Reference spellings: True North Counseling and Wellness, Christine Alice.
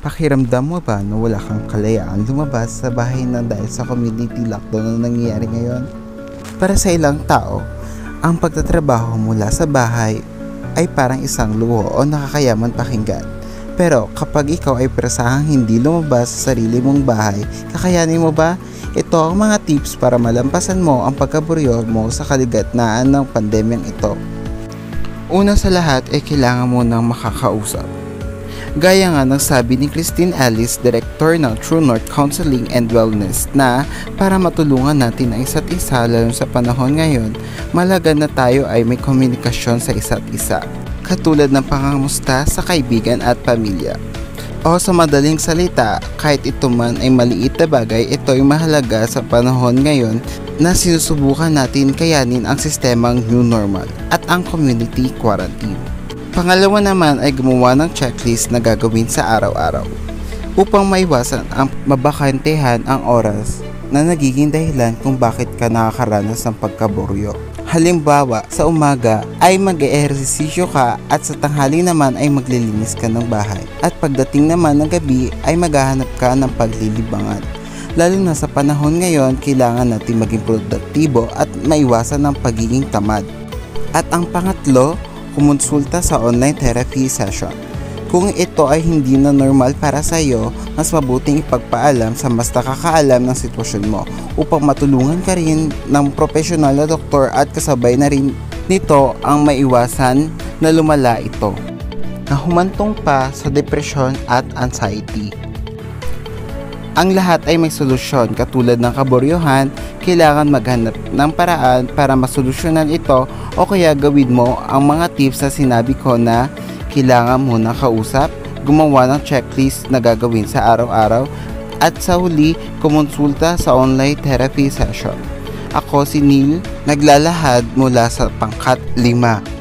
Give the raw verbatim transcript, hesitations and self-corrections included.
Pakiramdam mo ba na wala kang kalayaan lumabas sa bahay na dahil sa community lockdown na nangyayari ngayon? Para sa ilang tao, ang pagtatrabaho mula sa bahay ay parang isang luho o nakakayaman pakinggan. Pero kapag ikaw ay persahang hindi lumabas sa sarili mong bahay, kakayanin mo ba? Ito ang mga tips para malampasan mo ang pagkaburyo mo sa kaligitnaan ng pandemyang ito. Una sa lahat ay kailangan mo ng makakausap. Gaya nga ng sabi ni Christine Alice, Director ng True North Counseling and Wellness, na para matulungan natin ang isa't isa lalo sa panahon ngayon, malaga na tayo ay may komunikasyon sa isa't isa, katulad ng pangamusta sa kaibigan at pamilya. O sa madaling salita, kahit ito man ay maliit na bagay, ito ay mahalaga sa panahon ngayon na sinusubukan natin kayanin ang sistemang new normal at ang community quarantine. Pangalawa naman ay gumawa ng checklist na gagawin sa araw-araw upang maiwasan ang mabakantehan ang oras na nagiging dahilan kung bakit ka nakakaranas ng pagkaburyo. Halimbawa, sa umaga ay mag-eehersisyo ka at sa tanghali naman ay maglilinis ka ng bahay at pagdating naman ng gabi ay maghahanap ka ng paglilibangan. Lalo na sa panahon ngayon, kailangan natin maging produktibo at maiwasan ang pagiging tamad. At ang pangatlo, kumonsulta sa online therapy session. Kung ito ay hindi na normal para sa iyo, mas mabuting ipagpaalam sa mas nakakaalam ng sitwasyon mo upang matulungan ka rin ng profesional na doktor at kasabay na rin nito ang maiwasan na lumala ito, na humantong pa sa depression at anxiety. Ang lahat ay may solusyon. Katulad ng kaburyohan, kailangan maghanap ng paraan para masolusyonan ito o kaya gawin mo ang mga tips na sinabi ko na kailangan muna kausap, gumawa ng checklist na gagawin sa araw-araw at sa huli, kumonsulta sa online therapy session. Ako si Neil, naglalahad mula sa pangkat lima.